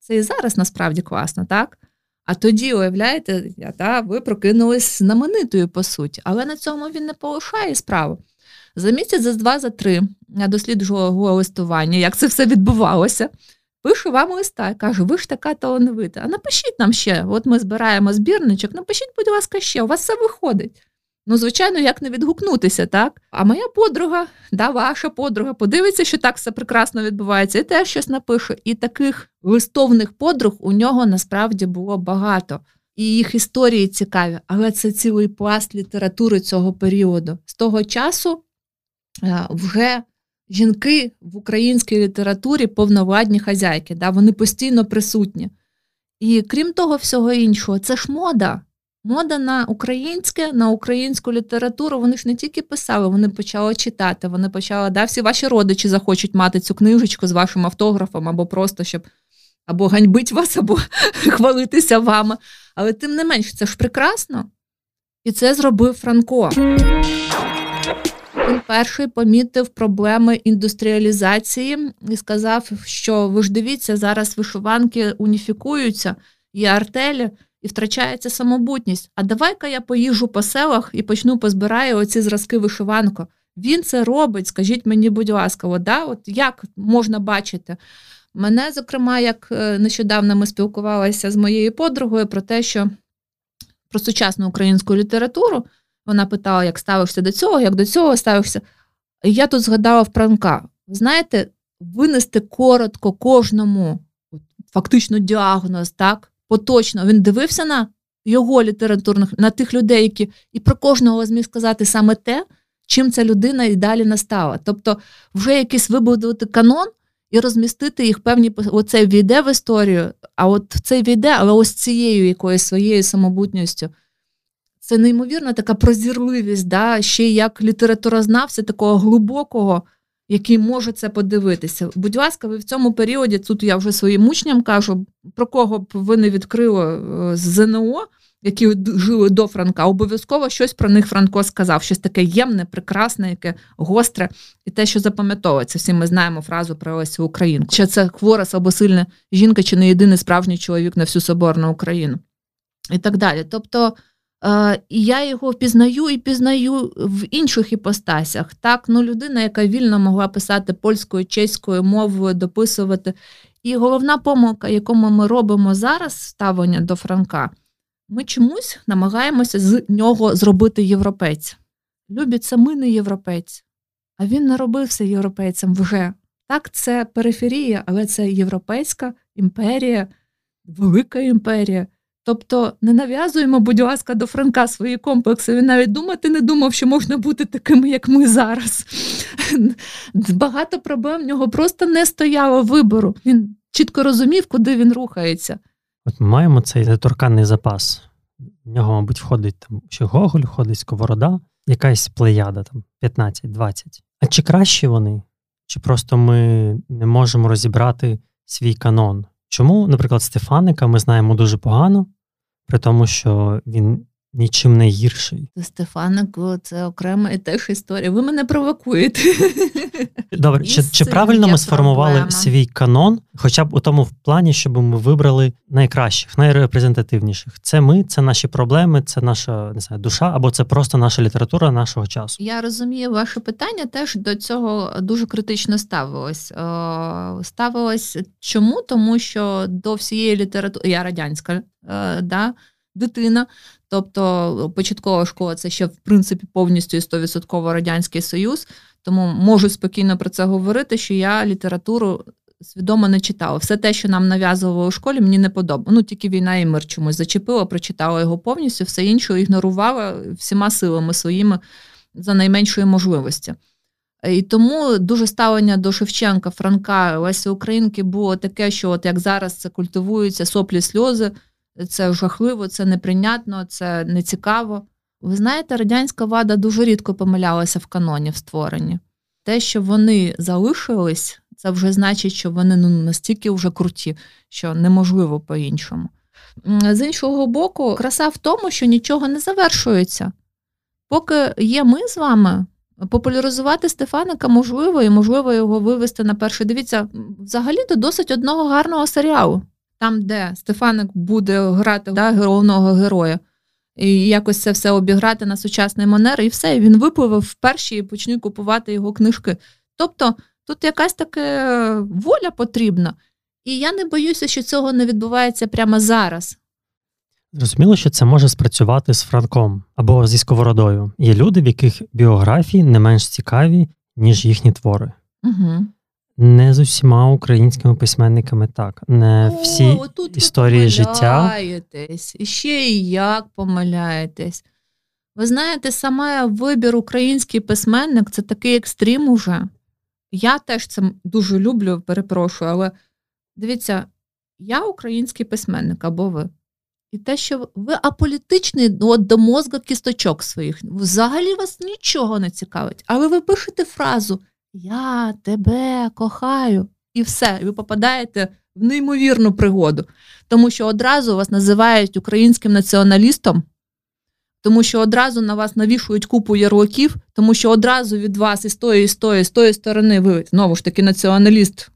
Це і зараз насправді класно, так? А тоді, уявляєте, да, ви прокинулись знаменитою, по суті, але на цьому він не полишає справу. За місяць, за два, за три я досліджувала його листування, як це все відбувалося. Пишу вам листа і кажу, ви ж така талановита, а напишіть нам ще, от ми збираємо збірничок, напишіть, будь ласка, ще, у вас все виходить. Ну, звичайно, як не відгукнутися, так? А моя подруга, да, ваша подруга, подивиться, що так все прекрасно відбувається, і теж щось напише. І таких листовних подруг у нього насправді було багато. І їх історії цікаві, але це цілий пласт літератури цього періоду. З того часу вже жінки в українській літературі повновладні хазяйки, да? Вони постійно присутні. І крім того всього іншого, це ж мода. Мода на українське, на українську літературу, вони ж не тільки писали, вони почали читати, вони почали, да, всі ваші родичі захочуть мати цю книжечку з вашим автографом або просто, щоб або ганьбить вас, або хвалитися вами. Але тим не менш, це ж прекрасно. І це зробив Франко. Він перший помітив проблеми індустріалізації і сказав, що ви ж дивіться, зараз вишиванки уніфікуються, є артелі, і втрачається самобутність. А давай-ка я поїжджу по селах і почну позбираю оці зразки вишиванку. Він це робить, скажіть мені, будь ласка, от, да? От як можна бачити? Мене, зокрема, як нещодавно ми спілкувалися з моєю подругою про те, що про сучасну українську літературу, вона питала, як ставишся до цього, як до цього ставишся. І я тут згадала Франка. Знаєте, винести коротко кожному фактично діагноз, так, поточно. Він дивився на його літературних, на тих людей, які і про кожного зміг сказати саме те, чим ця людина і далі настала. Тобто вже якийсь вибудувати канон і розмістити їх певні... Оце війде в історію, а от це війде, але ось цією якоюсь своєю самобутністю. Це неймовірна така прозірливість, да? Ще як літературознавця такого глибокого, який може це подивитися. Будь ласка, ви в цьому періоді, тут я вже своїм учням кажу, про кого б ви не відкрили з ЗНО, які жили до Франка, обов'язково щось про них Франко сказав, щось таке ємне, прекрасне, яке гостре, і те, що запам'ятовується. Всі ми знаємо фразу про Лесю Українку. Чи це хвора, слабосильна жінка, чи не єдиний справжній чоловік на всю соборну Україну. І так далі. Тобто, е, я його пізнаю і пізнаю в інших іпостасях. Так, ну, людина, яка вільно могла писати польською, чеською мовою, дописувати. І головна помилка, яку ми робимо зараз, ставлення до Франка, ми чомусь намагаємося з нього зробити європейця. Любить саме не європейць, а він не робився європейцем вже. Так, це периферія, але це європейська імперія, велика імперія. Тобто не нав'язуємо, будь ласка, до Франка свої комплекси. Він навіть думати не думав, що можна бути такими, як ми зараз. Багато проблем в нього просто не стояло вибору. Він чітко розумів, куди він рухається. От ми маємо цей неторканний запас. В нього, мабуть, входить там ще Гоголь, входить Сковорода, якась плеяда, там п'ятнадцять-двадцять. А чи кращі вони? Чи просто ми не можемо розібрати свій канон? Чому, наприклад, Стефаника ми знаємо дуже погано, при тому, що він нічим не гірший? Стефаник – це окрема і теж історія. Ви мене провокуєте. Добре, чи, чи правильно ми сформували проблема. Свій канон, хоча б у тому в плані, щоб ми вибрали найкращих, найрепрезентативніших? Це ми, це наші проблеми, це наша, не знаю, душа, або це просто наша література нашого часу? Я розумію, ваше питання теж до цього дуже критично ставилось. О, ставилось чому? Тому що до всієї літератури, я радянська, е, да, дитина, тобто початкова школа – це ще, в принципі, повністю і сто відсотків Радянський Союз, тому можу спокійно про це говорити, що я літературу свідомо не читала. Все те, що нам нав'язували у школі, мені не подобало. Ну, тільки «Війна і мир» чомусь зачепила, прочитала його повністю, все інше ігнорувала всіма силами своїми за найменшої можливості. І тому дуже ставлення до Шевченка, Франка, Лесі Українки було таке, що от як зараз це культивуються соплі, сльози, це жахливо, це неприйнятно, це нецікаво. Ви знаєте, радянська влада дуже рідко помилялася в каноні, в створенні. Те, що вони залишились, це вже значить, що вони ну, настільки вже круті, що неможливо по-іншому. З іншого боку, краса в тому, що нічого не завершується. Поки є ми з вами, популяризувати Стефаника можливо, і можливо його вивести на перший. Дивіться, взагалі-то досить одного гарного серіалу. Там, де Стефаник буде грати да, головного героя, і якось це все обіграти на сучасний манер, і все, і він випливе вперше і почне купувати його книжки. Тобто тут якась така воля потрібна, і я не боюся, що цього не відбувається прямо зараз. Зрозуміло, що це може спрацювати з Франком або зі Сковородою. Є люди, в яких біографії не менш цікаві, ніж їхні твори. Угу. Не з усіма українськими письменниками так. Не О, всі історії життя. І ще і як помиляєтесь. Ви знаєте, саме вибір український письменник – це такий екстрім уже. Я теж це дуже люблю, перепрошую, але дивіться, я український письменник, або ви. І те, що ви аполітичний от, до мозга кісточок своїх. Взагалі вас нічого не цікавить. Але ви пишете фразу «Я тебе кохаю» і все, ви попадаєте в неймовірну пригоду. Тому що одразу вас називають українським націоналістом, тому що одразу на вас навішують купу ярликів, тому що одразу від вас і з тої, і з тої, і з тої сторони ви, знову ж таки, націоналіст,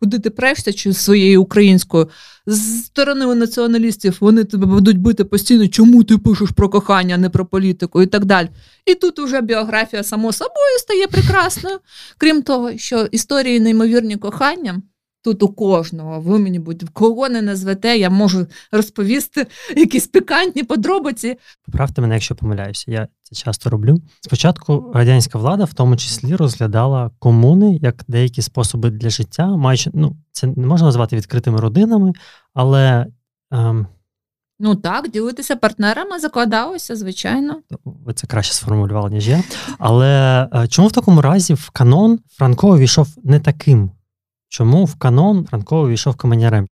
куди ти прешся чи своєю українською, з сторони націоналістів вони тебе будуть бити постійно, чому ти пишеш про кохання, а не про політику і так далі. І тут вже біографія само собою стає прекрасною. Крім того, що історії неймовірні кохання, тут у кожного, ви мені будь-кого не назвете, я можу розповісти якісь пікантні подробиці. Поправте мене, якщо помиляюся, я це часто роблю. Спочатку радянська влада в тому числі розглядала комуни як деякі способи для життя, маючи, ну, це не можна назвати відкритими родинами, але... Ем... Ну так, ділитися партнерами закладалося, звичайно. Ви це краще сформулювали, ніж я. Але чому в такому разі в канон Франко увійшов не таким? Чому в канон Франко увійшов каменярем?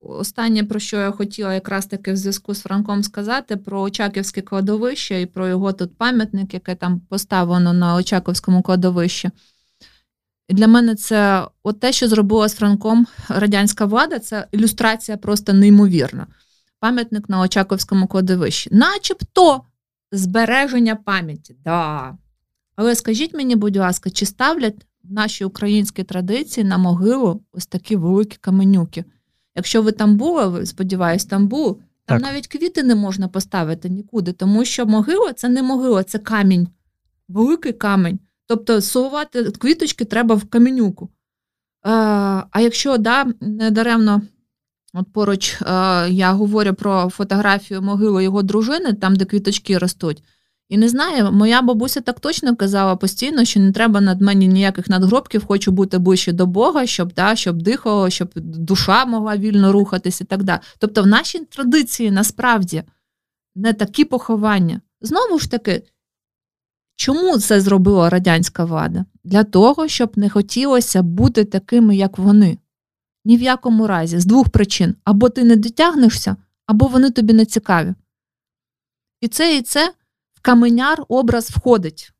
Останнє, про що я хотіла якраз таки в зв'язку з Франком сказати, про Очаківське кладовище і про його тут пам'ятник, яке там поставлено на Очаківському кладовищі. І для мене це от те, що зробила з Франком радянська влада, це ілюстрація просто неймовірна. Пам'ятник на Очаківському кладовищі. Начебто збереження пам'яті, да. Але скажіть мені, будь ласка, чи ставлять в нашій українській традиції на могилу ось такі великі каменюки? Якщо ви там були, сподіваюсь, там були, там так. Навіть квіти не можна поставити нікуди, тому що могила – це не могила, це камінь, великий камінь. Тобто сувати квіточки треба в каменюку. А якщо, да, недаремно, от поруч я говорю про фотографію могили його дружини, там, де квіточки ростуть, і не знаю, моя бабуся так точно казала постійно, що не треба над мені ніяких надгробків, хочу бути ближче до Бога, щоб, да, щоб дихало, щоб душа могла вільно рухатись і так далі. Тобто в нашій традиції насправді не такі поховання. Знову ж таки, чому це зробила радянська влада? Для того, щоб не хотілося бути такими, як вони. Ні в якому разі. З двох причин. Або ти не дотягнешся, або вони тобі не цікаві. І це, і це. В каменяр образ входить.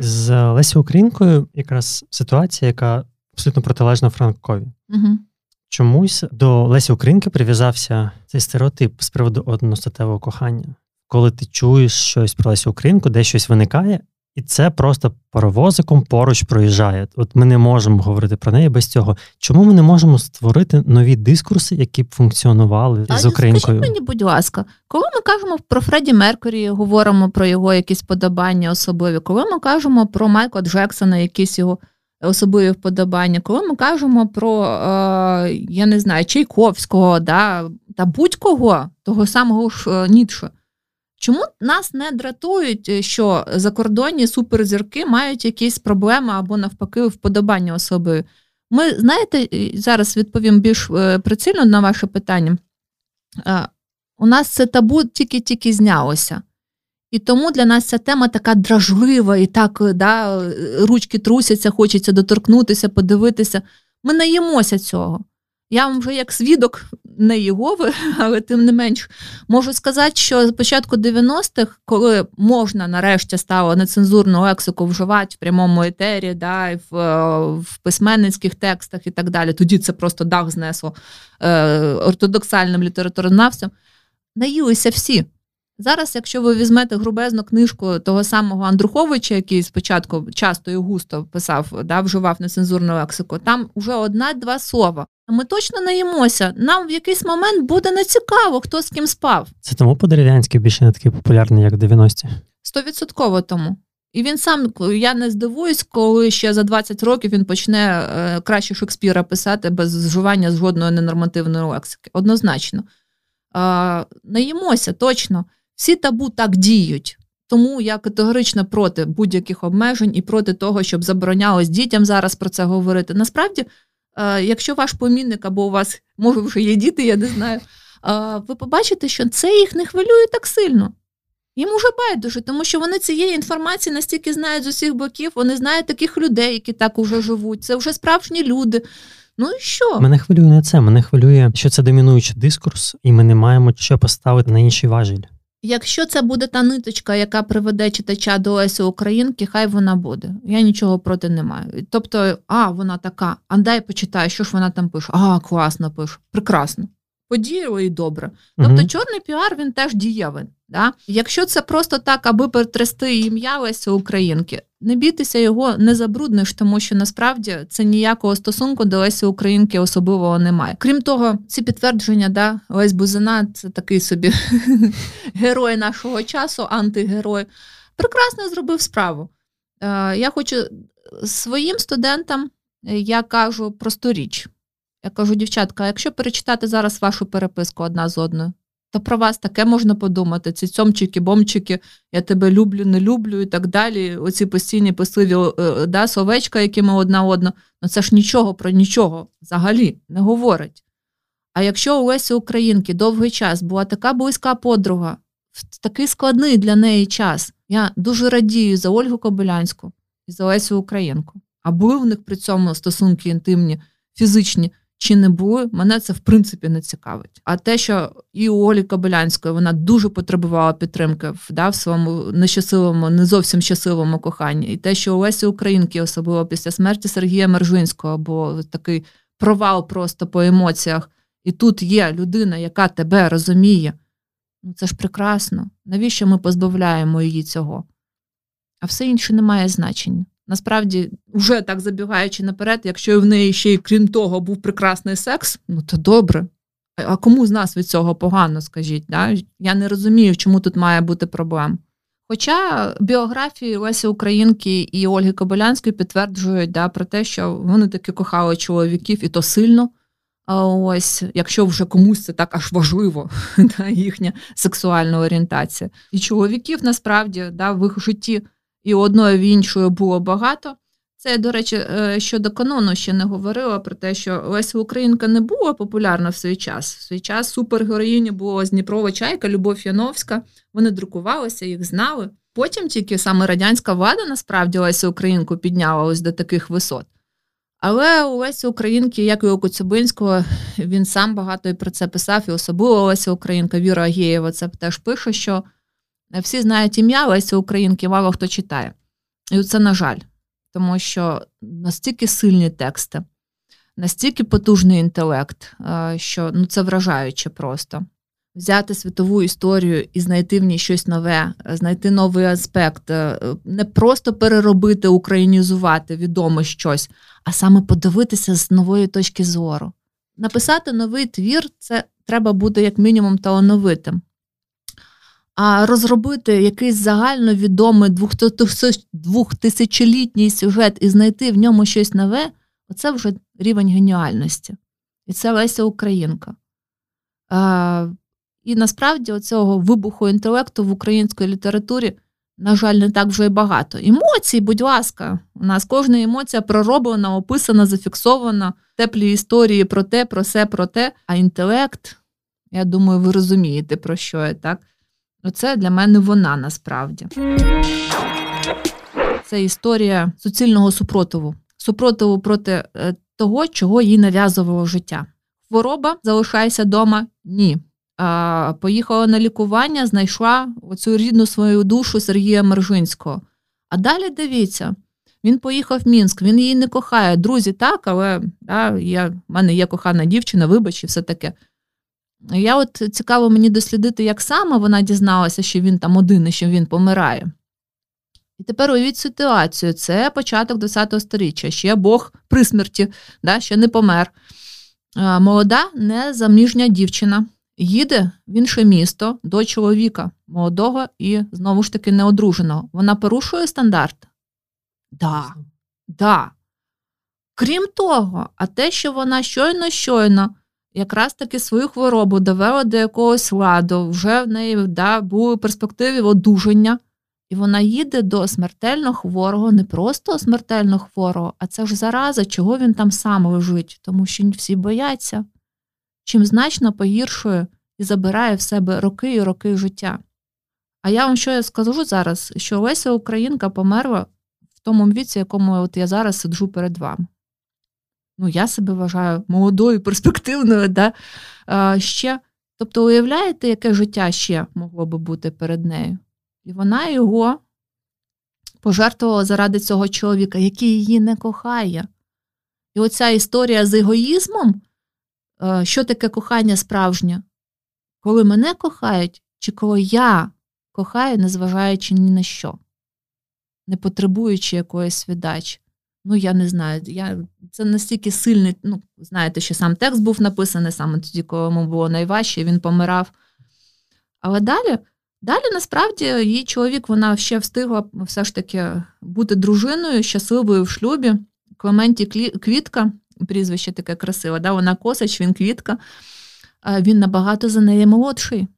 З Лесією Українкою якраз ситуація, яка абсолютно протилежна Франкові. Угу. Чомусь до Лесі Українки прив'язався цей стереотип з приводу одностатевого кохання. Коли ти чуєш щось про Лесю Українку, де щось виникає, і це просто паровозиком поруч проїжджає. От ми не можемо говорити про неї без цього. Чому ми не можемо створити нові дискурси, які б функціонували а з Українкою? Скажіть мені, будь ласка, коли ми кажемо про Фредді Меркюрі, говоримо про його якісь вподобання особливі, коли ми кажемо про Майкла Джексона, якісь його особливі вподобання, коли ми кажемо про, е, я не знаю, Чайковського, да, та будь-кого, того самого ж е, Ніцше, чому нас не дратують, що закордонні суперзірки мають якісь проблеми або навпаки вподобання особи? Ми, знаєте, зараз відповім більш прицільно на ваше питання. У нас це табу тільки-тільки знялося. І тому для нас ця тема така дражлива, і так, да, ручки трусяться, хочеться доторкнутися, подивитися. Ми не їмося цього. Я вам вже як свідок, не його, але тим не менш, можу сказати, що з початку дев'яностих, коли можна нарешті стало нецензурну лексику вживати в прямому етері, да, і в, в письменницьких текстах і так далі, тоді це просто дах знесло е, ортодоксальним літературознавцям, наїлися всі. Зараз, якщо ви візьмете грубезну книжку того самого Андруховича, який спочатку часто і густо писав, да, вживав нецензурну лексику, там вже одна-два слова. Ми точно наїмося. Нам в якийсь момент буде нецікаво, хто з ким спав. Це тому по-дерев'янськи більше не такий популярний, як в дев'яності? сто відсотків тому. І він сам, я не здивуюсь, коли ще за двадцять років він почне е, краще Шекспіра писати без вживання жодної ненормативної лексики. Однозначно. Е, наїмося, точно. Всі табу так діють. Тому я категорично проти будь-яких обмежень і проти того, щоб заборонялось дітям зараз про це говорити. Насправді, якщо ваш племінник або у вас, може, вже є діти, я не знаю, ви побачите, що це їх не хвилює так сильно. Їм уже байдуже, тому що вони цієї інформації настільки знають з усіх боків, вони знають таких людей, які так уже живуть, це вже справжні люди. Ну і що? Мене хвилює не це, мене хвилює, що це домінуючий дискурс, і ми не маємо що поставити на інший важіль. Якщо це буде та ниточка, яка приведе читача до Лесі Українки, хай вона буде. Я нічого проти не маю. Тобто, а, вона така, а дай почитаю, що ж вона там пише. А, класно пише, прекрасно. Подіяло і добре. Тобто угу. чорний піар, він теж дієвий. Да? Якщо це просто так, аби перетрясти ім'я Лесі Українки, не бійтеся його, не забрудниш, тому що насправді це ніякого стосунку до Лесі Українки особливого немає. Крім того, ці підтвердження, да, Лесь Бузина – це такий собі герой нашого часу, антигерой, прекрасно зробив справу. Я хочу своїм студентам, я кажу просту річ. Я кажу, дівчатка, якщо перечитати зараз вашу переписку одна з одною, то про вас таке можна подумати. Ці цьомчики, бомчики, я тебе люблю, не люблю і так далі. Оці постійні писливі, да, словечка, які ми одна одна. Ну це ж нічого про нічого взагалі не говорить. А якщо у Лесі Українки довгий час була така близька подруга, в такий складний для неї час, я дуже радію за Ольгу Кобилянську і за Лесю Українку. А були в них при цьому стосунки інтимні, фізичні, чи не були, мене це в принципі не цікавить. А те, що і у Олі Кобилянської вона дуже потребувала підтримки, да, в своєму нещасливому, не зовсім щасливому коханні, і те, що у Лесі Українки, особливо після смерті Сергія Мержинського, бо такий провал просто по емоціях, і тут є людина, яка тебе розуміє, ну це ж прекрасно. Навіщо ми позбавляємо її цього? А все інше не має значення. Насправді, вже так забігаючи наперед, якщо в неї ще й крім того був прекрасний секс, ну то добре. А кому з нас від цього погано, скажіть? Да? Я не розумію, чому тут має бути проблема. Хоча біографії Лесі Українки і Ольги Кобилянської підтверджують, да, про те, що вони таки кохали чоловіків, і то сильно. А ось, якщо вже комусь це так аж важливо, да, їхня сексуальна орієнтація. І чоловіків, насправді, да, в їх житті і одної, і іншої було багато. Це, до речі, щодо канону ще не говорила про те, що Леся Українка не була популярна в свій час. В свій час супергероїні була з Дніпрова Чайка, Любов Яновська. Вони друкувалися, їх знали. Потім тільки саме радянська влада, насправді, Лесю Українку підняла ось до таких висот. Але у Лесі Українки, як і у Коцюбинського, він сам багато і про це писав, і особливо Леся Українка, Віра Агєєва це теж пише, що всі знають ім'я Лесі Українки, мало хто читає. І це, на жаль, тому що настільки сильні тексти, настільки потужний інтелект, що ну, це вражаюче просто. Взяти світову історію і знайти в ній щось нове, знайти новий аспект, не просто переробити, українізувати відомо щось, а саме подивитися з нової точки зору. Написати новий твір – це треба бути як мінімум талановитим. А розробити якийсь загальновідомий двохтисячолітній сюжет і знайти в ньому щось нове – оце вже рівень геніальності. І це Леся Українка. А, і насправді оцього вибуху інтелекту в українській літературі, на жаль, не так вже й багато. Емоцій, будь ласка. У нас кожна емоція пророблена, описана, зафіксована. Теплі історії про те, про все, про те. А інтелект, я думаю, ви розумієте, про що я, так? Оце для мене вона насправді. Це історія суцільного супротиву. Супротиву проти того, чого їй нав'язувало життя. Хвороба, залишайся дома, ні. А, поїхала на лікування, знайшла оцю рідну свою душу Сергія Мержинського. А далі дивіться, він поїхав в Мінськ, він її не кохає. Друзі, так, але да, я, в мене є кохана дівчина, вибач, і все таке. Я от цікаво мені дослідити, як саме вона дізналася, що він там один і що він помирає. І тепер уявіть ситуацію. Це початок двадцятого сторіччя. Ще Бог при смерті, да, ще не помер. Молода, незаміжня дівчина їде в інше місто до чоловіка, молодого і, знову ж таки, неодруженого. Вона порушує стандарт? Да. Да. Крім того, а те, що вона щойно-щойно якраз таки свою хворобу довела до якогось ладу, вже в неї, да, були перспективи одужання, і вона їде до смертельно хворого, не просто смертельно хворого, а це ж зараза, чого він там сам лежить, тому що всі бояться, чим значно погіршує і забирає в себе роки і роки життя. А я вам що я скажу зараз, що Леся Українка померла в тому віці, якому от я зараз сиджу перед вами. Ну, я себе вважаю молодою, перспективною, да? Ще Тобто, уявляєте, яке життя ще могло би бути перед нею? І вона його пожертвувала заради цього чоловіка, який її не кохає. І оця історія з егоїзмом, що таке кохання справжнє? Коли мене кохають, чи коли я кохаю, незважаючи ні на що, не потребуючи якоїсь віддачі. Ну, я не знаю, я... це настільки сильний, ну, знаєте, що сам текст був написаний саме тоді, коли йому було найважче, він помирав. Але далі, далі, насправді, її чоловік, вона ще встигла все ж таки бути дружиною, щасливою в шлюбі. Клементій Квітка, прізвище таке красиве, да? Вона Косач, він Квітка, він набагато за неї молодший.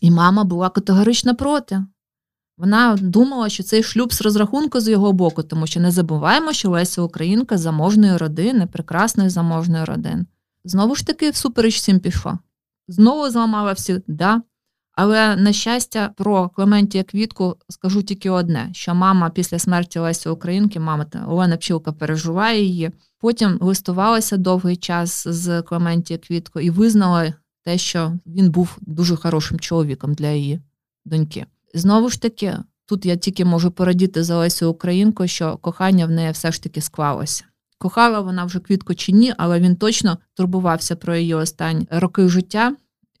І мама була категорично проти. Вона думала, що цей шлюб з розрахунку з його боку, тому що не забуваємо, що Леся Українка з заможної родини, прекрасної заможної родини. Знову ж таки, всупереч всім пішла. Знову зламала всі, да. Але, на щастя, про Клементія Квітку скажу тільки одне, що мама після смерті Лесі Українки, мама та Олена Пчілка переживає її, потім листувалася довгий час з Клементією Квіткою і визнала те, що він був дуже хорошим чоловіком для її доньки. Знову ж таки, тут я тільки можу порадіти за Лесю Українку, що кохання в неї все ж таки склалося. Кохала вона вже Квітку чи ні, але він точно турбувався про її останні роки життя,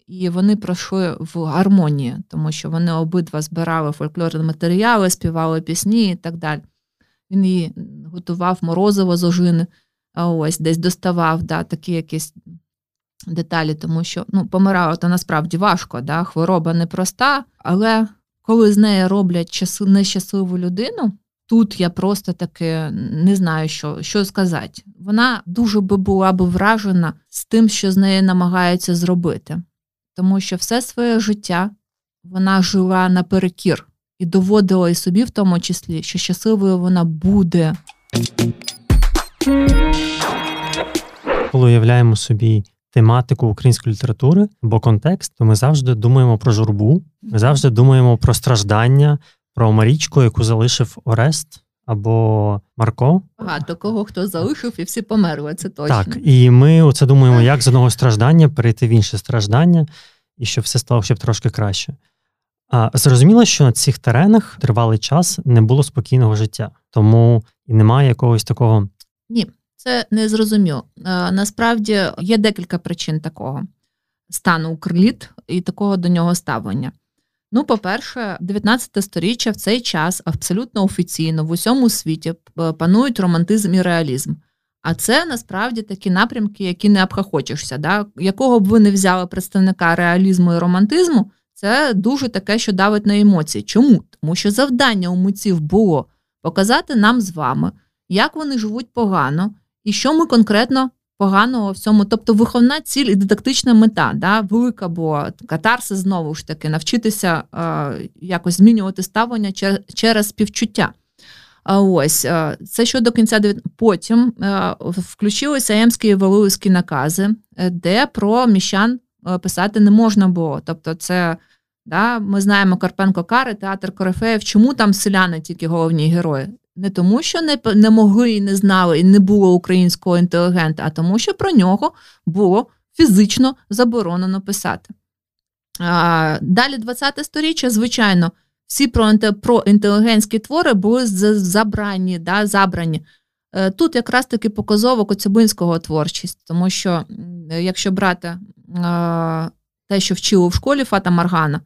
і вони пройшли в гармонії, тому що вони обидва збирали фольклорні матеріали, співали пісні і так далі. Він її готував морозиво з ожини, а ось десь доставав, да, такі якісь деталі, тому що, ну, помирала то насправді важко, да, хвороба непроста, але коли з неї роблять нещасливу людину, тут я просто таки не знаю, що, що сказати. Вона дуже би була б вражена з тим, що з нею намагаються зробити. Тому що все своє життя вона жила наперекір і доводила і собі в тому числі, що щасливою вона буде. Коли уявляємо собі тематику української літератури або контекст, то ми завжди думаємо про журбу, ми завжди думаємо про страждання, про Марічку, яку залишив Орест або Марко. Багато кого хто залишив і всі померли, це точно. Так, і ми оце думаємо, як з одного страждання перейти в інше страждання і щоб все стало ще б трошки краще. А зрозуміло, що на цих теренах тривалий час не було спокійного життя, тому і немає якогось такого... Ні. Це не зрозуміло. Насправді є декілька причин такого стану укрліт і такого до нього ставлення. Ну, по-перше, дев'ятнадцяте сторіччя в цей час абсолютно офіційно в усьому світі панують романтизм і реалізм. А це, насправді, такі напрямки, які не обхохочешся. Да? Якого б ви не взяли представника реалізму і романтизму, це дуже таке, що давить на емоції. Чому? Тому що завдання у митців було показати нам з вами, як вони живуть погано, і що ми конкретно поганого в цьому, тобто виховна ціль і дидактична мета, да, велика була катарсис, знову ж таки, навчитися е, якось змінювати ставлення чер, через співчуття. А ось, е, це що до кінця, потім е, включилися емські і валуївські накази, де про міщан писати не можна було, тобто це, да, ми знаємо Карпенко-Карий, театр корифеїв, чому там селяни тільки головні герої? Не тому, що не, не могли і не знали, і не було українського інтелігента, а тому, що про нього було фізично заборонено писати. А, далі двадцяте сторіччя, звичайно, всі проінтелігентські твори були забрані, да, забрані. Тут якраз таки показово Коцюбинського творчість, тому що, якщо брати а, те, що вчили в школі Фата Моргана,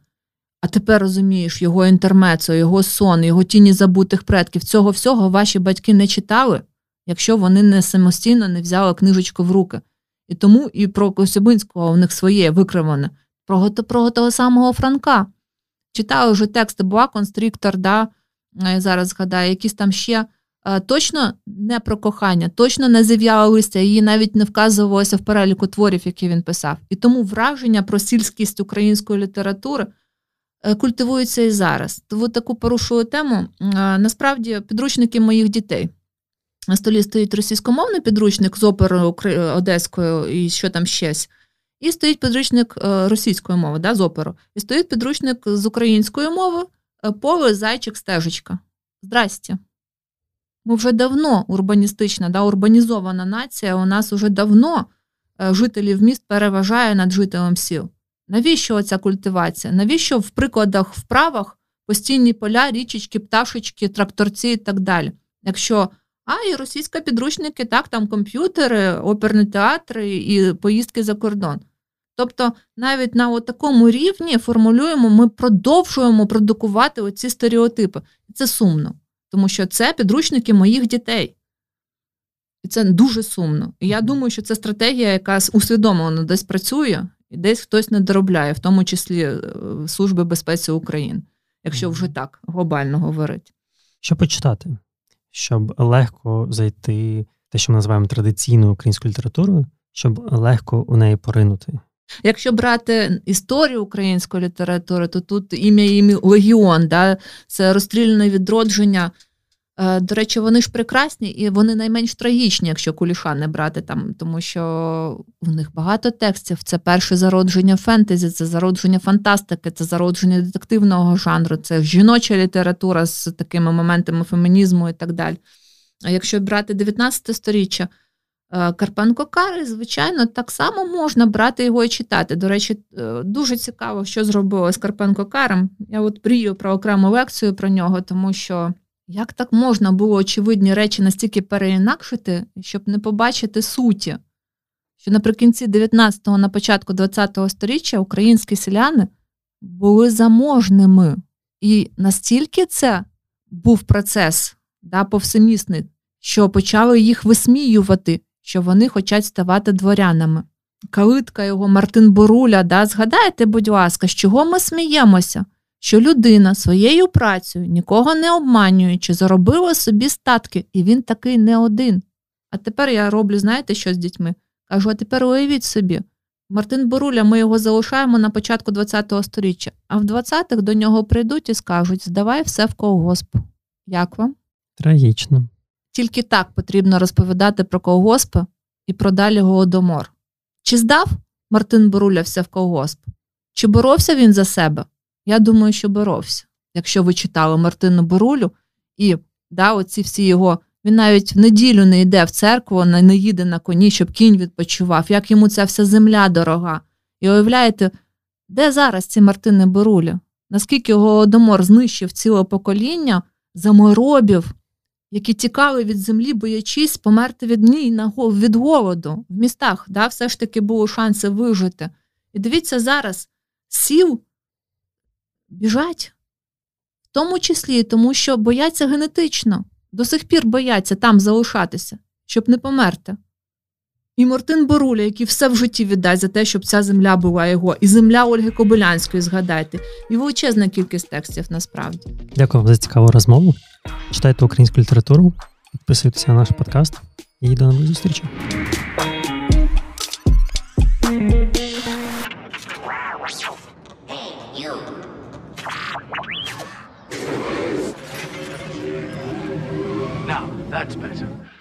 а тепер розумієш, його інтермецо, його сон, його тіні забутих предків, цього всього ваші батьки не читали, якщо вони не самостійно не взяли книжечку в руки. І тому і про Коцюбинського у них своє викривлене. Про, про того самого Франка. Читали вже тексти Буа, Констриктор, да, я зараз згадаю, якісь там ще. Точно не про кохання, точно не зів'яла листя, її навіть не вказувалося в переліку творів, які він писав. І тому враження про сільськість української літератури культивуються і зараз. Тому таку порушую тему. Насправді, підручники моїх дітей. На столі стоїть російськомовний підручник з оперою одеською і що там щось. І стоїть підручник російської мови, да, з оперу. І стоїть підручник з української мови «Поле, зайчик, стежечка». Здрасті. Ми вже давно урбаністична, да, урбанізована нація. У нас вже давно жителів міст переважає над жителем сіл. Навіщо оця культивація? Навіщо в прикладах, в правах постійні поля, річечки, пташечки, тракторці і так далі? Якщо, а, і російські підручники, так, там комп'ютери, оперні театри і поїздки за кордон. Тобто навіть на такому рівні формулюємо, ми продовжуємо продукувати оці стереотипи. Це сумно, тому що це підручники моїх дітей. І це дуже сумно. І я думаю, що це стратегія, яка усвідомлено десь працює, і десь хтось не доробляє, в тому числі Служби безпеки України, якщо вже так глобально говорить. Що почитати, щоб легко зайти, те, що ми називаємо традиційною українською літературою, щоб легко у неї поринути? Якщо брати історію української літератури, то тут ім'я ім'я легіон, да? Це розстріляне відродження. До речі, вони ж прекрасні і вони найменш трагічні, якщо Куліша не брати там, тому що у них багато текстів. Це перше зародження фентезі, це зародження фантастики, це зародження детективного жанру, це жіноча література з такими моментами фемінізму і так далі. А якщо брати дев'ятнадцяте сторіччя, Карпенко-Карий, звичайно, так само можна брати його і читати. До речі, дуже цікаво, що зробило з Карпенко-Карим. Я от мрію про окрему лекцію про нього, тому що як так можна було очевидні речі настільки переінакшити, щоб не побачити суті? Що наприкінці дев'ятнадцятого, на початку двадцятого сторіччя українські селяни були заможними. І настільки це був процес, да, повсемісний, що почали їх висміювати, що вони хочуть ставати дворянами. Калитка його, Мартин Боруля, да, згадайте, будь ласка, з чого ми сміємося? Що людина своєю працею, нікого не обманюючи, заробила собі статки, і він такий не один. А тепер я роблю, знаєте, що з дітьми? Кажу, а тепер уявіть собі, Мартин Боруля, ми його залишаємо на початку двадцятого сторіччя, а в двадцятих до нього прийдуть і скажуть, здавай все в колгосп. Як вам? Трагічно. Тільки так потрібно розповідати про колгосп і про далі голодомор. Чи здав Мартин Боруля все в колгосп? Чи боровся він за себе? Я думаю, що боровся. Якщо ви читали Мартину Борулю, і да, оці всі його, він навіть в неділю не йде в церкву, не їде на коні, щоб кінь відпочивав, як йому ця вся земля дорога. І уявляєте, де зараз ці Мартини Борулі? Наскільки голодомор знищив ціле покоління заморобів, які тікали від землі, боячись померти від ній від голоду в містах, да, все ж таки були шанси вижити. І дивіться, зараз сіл біжать, в тому числі тому, що бояться генетично, до сих пір бояться там залишатися, щоб не померти. І Мартин Боруля, який все в житті віддасть за те, щоб ця земля була його. І земля Ольги Кобилянської, згадайте. І величезна кількість текстів насправді. Дякую вам за цікаву розмову. Читайте українську літературу, підписуйтеся на наш подкаст і до нових зустрічей. Now, that's better.